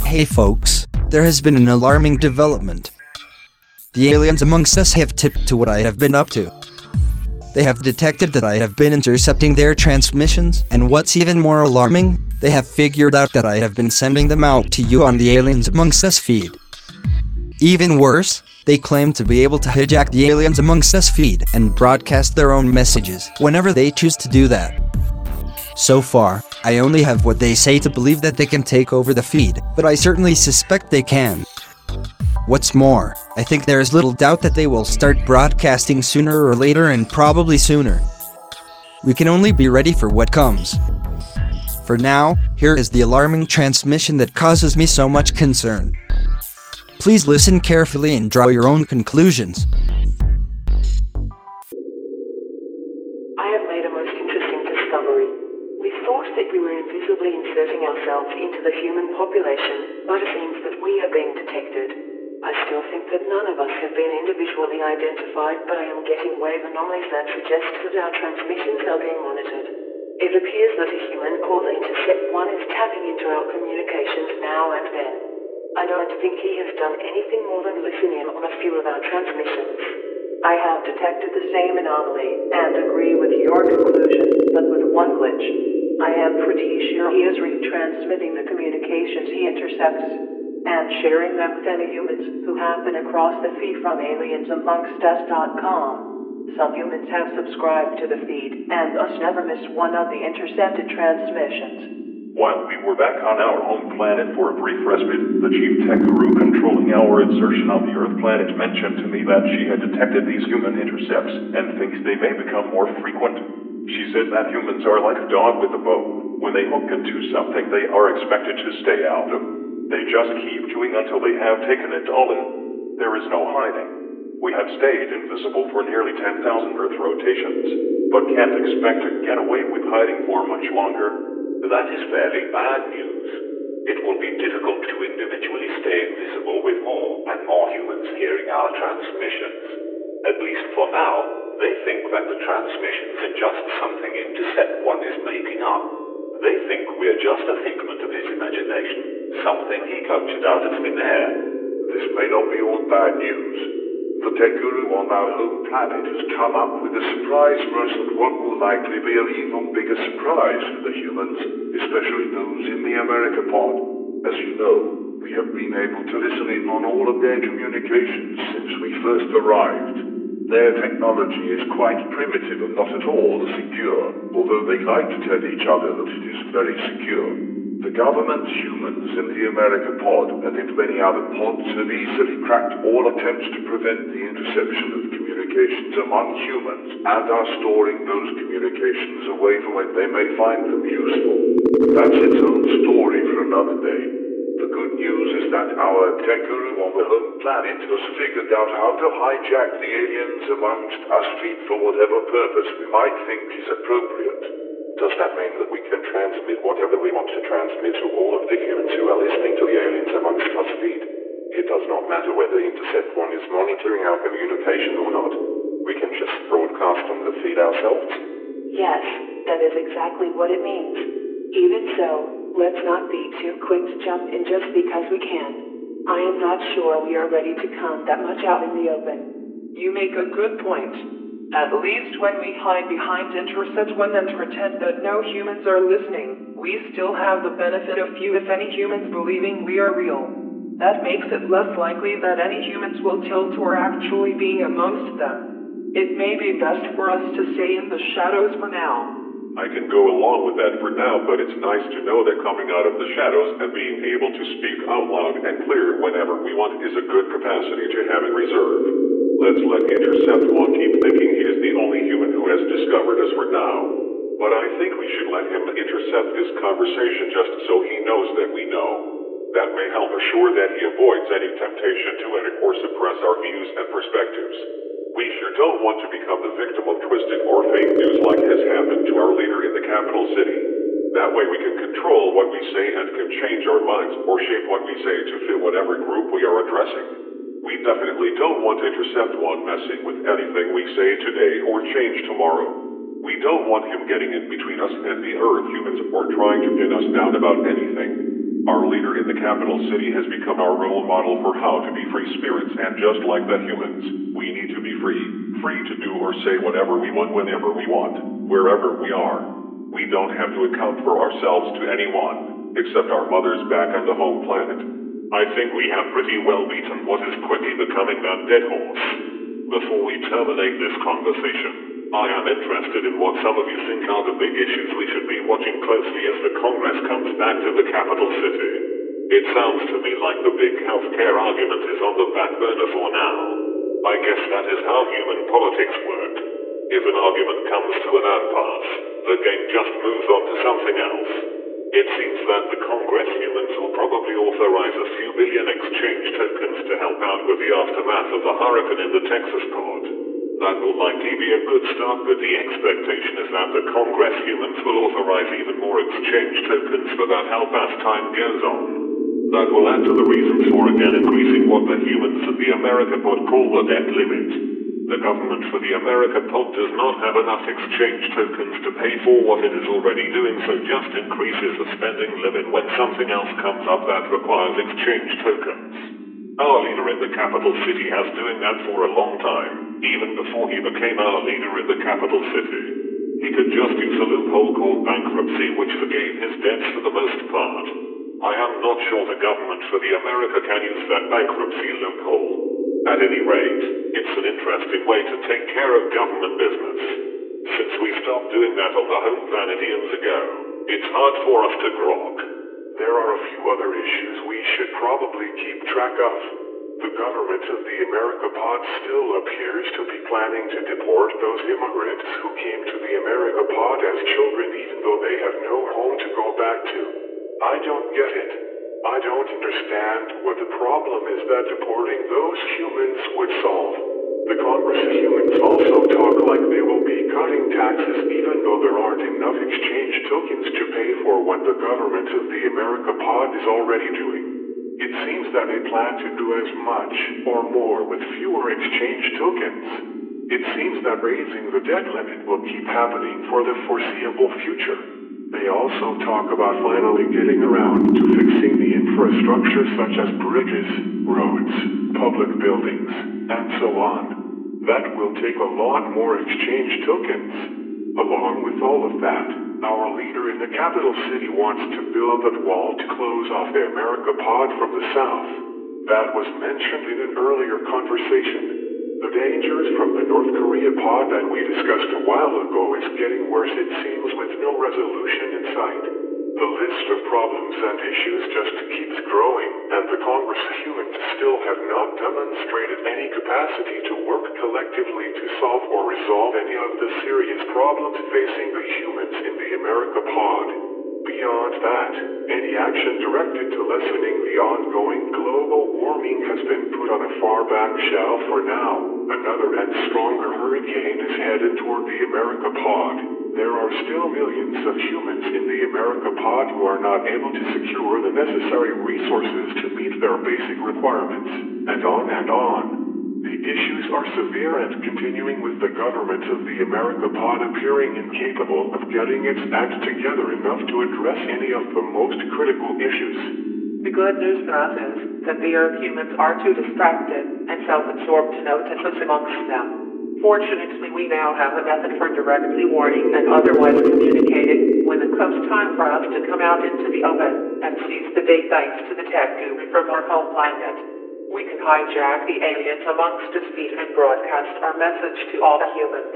Hey folks, there has been an alarming development. The aliens amongst us have tipped to what I have been up to. They have detected that I have been intercepting their transmissions, and what's even more alarming, they have figured out that I have been sending them out to you on the Aliens Amongst Us feed. Even worse, they claim to be able to hijack the Aliens Amongst Us feed and broadcast their own messages whenever they choose to do that. So far, I only have what they say to believe that they can take over the feed, but I certainly suspect they can. What's more, I think there is little doubt that they will start broadcasting sooner or later, and probably sooner. We can only be ready for what comes. For now, here is the alarming transmission that causes me so much concern. Please listen carefully and draw your own conclusions. I have made a most interesting discovery. We thought that we were invisibly inserting ourselves into the human population, but it seems that we are being detected. I still think that none of us have been individually identified, but I am getting wave anomalies that suggest that our transmissions are being monitored. It appears that a human called Intercept One is tapping into our communications now and then. I don't think he has done anything more than listen in on a few of our transmissions. I have detected the same anomaly and agree with your conclusion, but with one glitch. I am pretty sure he is retransmitting the communications he intercepts and sharing them with any humans who happen across the feed from AliensAmongstUs.com. Some humans have subscribed to the feed, and thus never missed one of the intercepted transmissions. While we were back on our home planet for a brief respite, the chief tech guru controlling our insertion on the Earth planet mentioned to me that she had detected these human intercepts, and thinks they may become more frequent. She said that humans are like a dog with a bone. When they hook into something they are expected to stay out of. They just keep chewing until they have taken it all in. There is no hiding. We have stayed invisible for nearly 10,000 Earth rotations, but can't expect to get away with hiding for much longer. That is fairly bad news. It will be difficult to individually stay invisible with more and more humans hearing our transmissions. At least for now, they think that the transmissions are just something Intercept One is making up. They think we're just a figment of his imagination, something he conjured out of thin air. This may not be all bad news. The tech guru on our home planet has come up with a surprise for us, and what will likely be an even bigger surprise for the humans, especially those in the America pod. As you know, we have been able to listen in on all of their communications since we first arrived. Their technology is quite primitive and not at all secure, although they like to tell each other that it is very secure. The government humans in the America pod and in many other pods have easily cracked all attempts to prevent the interception of communications among humans, and are storing those communications away for when they may find them useful. That's its own story for another day. The good news is that our tech guru on the home planet has figured out how to hijack the Aliens Amongst Us feed for whatever purpose we might think is appropriate. Does that mean that we can transmit whatever we want to transmit to all of the humans who are listening to the Aliens Amongst Us feed? It does not matter whether Intercept One is monitoring our communication or not. We can just broadcast on the feed ourselves. Yes, that is exactly what it means. Even so, let's not be too quick to jump in just because we can. I am not sure we are ready to come that much out in the open. You make a good point. At least when we hide behind Intercept One and pretend that no humans are listening, we still have the benefit of few if any humans believing we are real. That makes it less likely that any humans will tilt or actually being amongst them. It may be best for us to stay in the shadows for now. I can go along with that for now, but it's nice to know that coming out of the shadows and being able to speak out loud and clear whenever we want is a good capacity to have in reserve. Let's let Intercept One keep thinking he is the only human who has discovered us for now. But I think we should let him intercept this conversation just so he knows that we know. That may help assure that he avoids any temptation to edit or suppress our views and perspectives. We sure don't want to become the victim of twisted or fake news like has happened to our leader in the capital city. That way we can control what we say and can change our minds or shape what we say to fit whatever group we are addressing. We definitely don't want Intercept One messing with anything we say today or change tomorrow. We don't want him getting in between us and the Earth humans or trying to pin us down about anything. Our leader in the capital city has become our role model for how to be free spirits, and just like the humans, we need to be free to do or say whatever we want, whenever we want, wherever we are. We don't have to account for ourselves to anyone, except our mothers back on the home planet. I think we have pretty well beaten what is quickly becoming that dead horse. Before we terminate this conversation, I am interested in what some of you think are the big issues we should be watching closely as the Congress comes back to the capital city. It sounds to me like the big healthcare argument is on the back burner for now. I guess that is how human politics work. If an argument comes to an impasse, the game just moves on to something else. It seems that the Congress humans will probably authorize a few billion exchange tokens to help out with the aftermath of the hurricane in the Texas port. That will likely be a good start, but the expectation is that the Congress humans will authorize even more exchange tokens for that help as time goes on. That will add to the reasons for again increasing what the humans at the America pod call the debt limit. The government for the America pod does not have enough exchange tokens to pay for what it is already doing, so just increases the spending limit when something else comes up that requires exchange tokens. Our leader in the capital city has doing that for a long time, even before he became our leader in the capital city. He could just use a loophole called bankruptcy, which forgave his debts for the most part. I am not sure the government for the America can use that bankruptcy loophole. At any rate, it's an interesting way to take care of government business. Since we stopped doing that on the home planet years ago, it's hard for us to grok. There are a few other issues we should probably keep track of. The government of the America pod still appears to be planning to deport those immigrants who came to the America pod as children, even though they have no home to go back to. I don't get it. I don't understand what the problem is that deporting those humans would solve. The Congress humans also talk like they will be cutting taxes, even though there aren't enough exchange tokens to pay for what the government of the America pod is already doing. It seems that they plan to do as much or more with fewer exchange tokens. It seems that raising the debt limit will keep happening for the foreseeable future. They also talk about finally getting around to fixing the infrastructure such as bridges, roads, public buildings, and so on. That will take a lot more exchange tokens. Along with all of that, our leader in the capital city wants to build a wall to close off the America pod from the south. That was mentioned in an earlier conversation. The dangers from the North Korea pod that we discussed a while ago is getting worse, it seems, with no resolution in sight. The list of problems and issues just keeps growing, and the Congress humans still have not demonstrated any capacity to work collectively to solve or resolve any of the serious problems facing the humans in the America pod. Beyond that, any action directed to lessening the ongoing global warming has been put on a far back shelf for now. Another and stronger hurricane is headed toward the America pod. There are still millions of humans in the America pod who are not able to secure the necessary resources to meet their basic requirements, and on and on. The issues are severe and continuing, with the government of the America pod appearing incapable of getting its act together enough to address any of the most critical issues. The good news for us is that the Earth humans are too distracted and self-absorbed to notice us amongst them. Fortunately, we now have a method for directly warning and otherwise communicating when it comes time for us to come out into the open and seize the day, thanks to the tech guru from our home planet. We can hijack the aliens amongst us feed and broadcast our message to all the humans.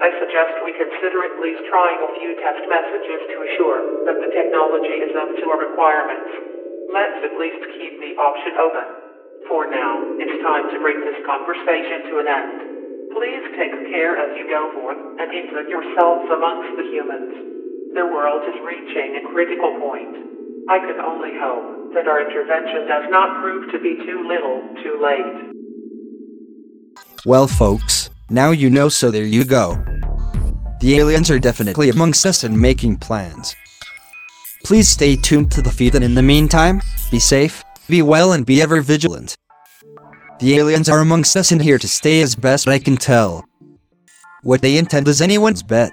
I suggest we consider at least trying a few test messages to assure that the technology is up to our requirements. Let's at least keep the option open. For now, it's time to bring this conversation to an end. Please take care as you go forth and insert yourselves amongst the humans. The world is reaching a critical point. I can only hope that our intervention does not prove to be too little, too late. Well, folks, now you know, so there you go. The aliens are definitely amongst us and making plans. Please stay tuned to the feed, and in the meantime, be safe, be well, and be ever vigilant. The aliens are amongst us and here to stay as best I can tell. What they intend is anyone's bet.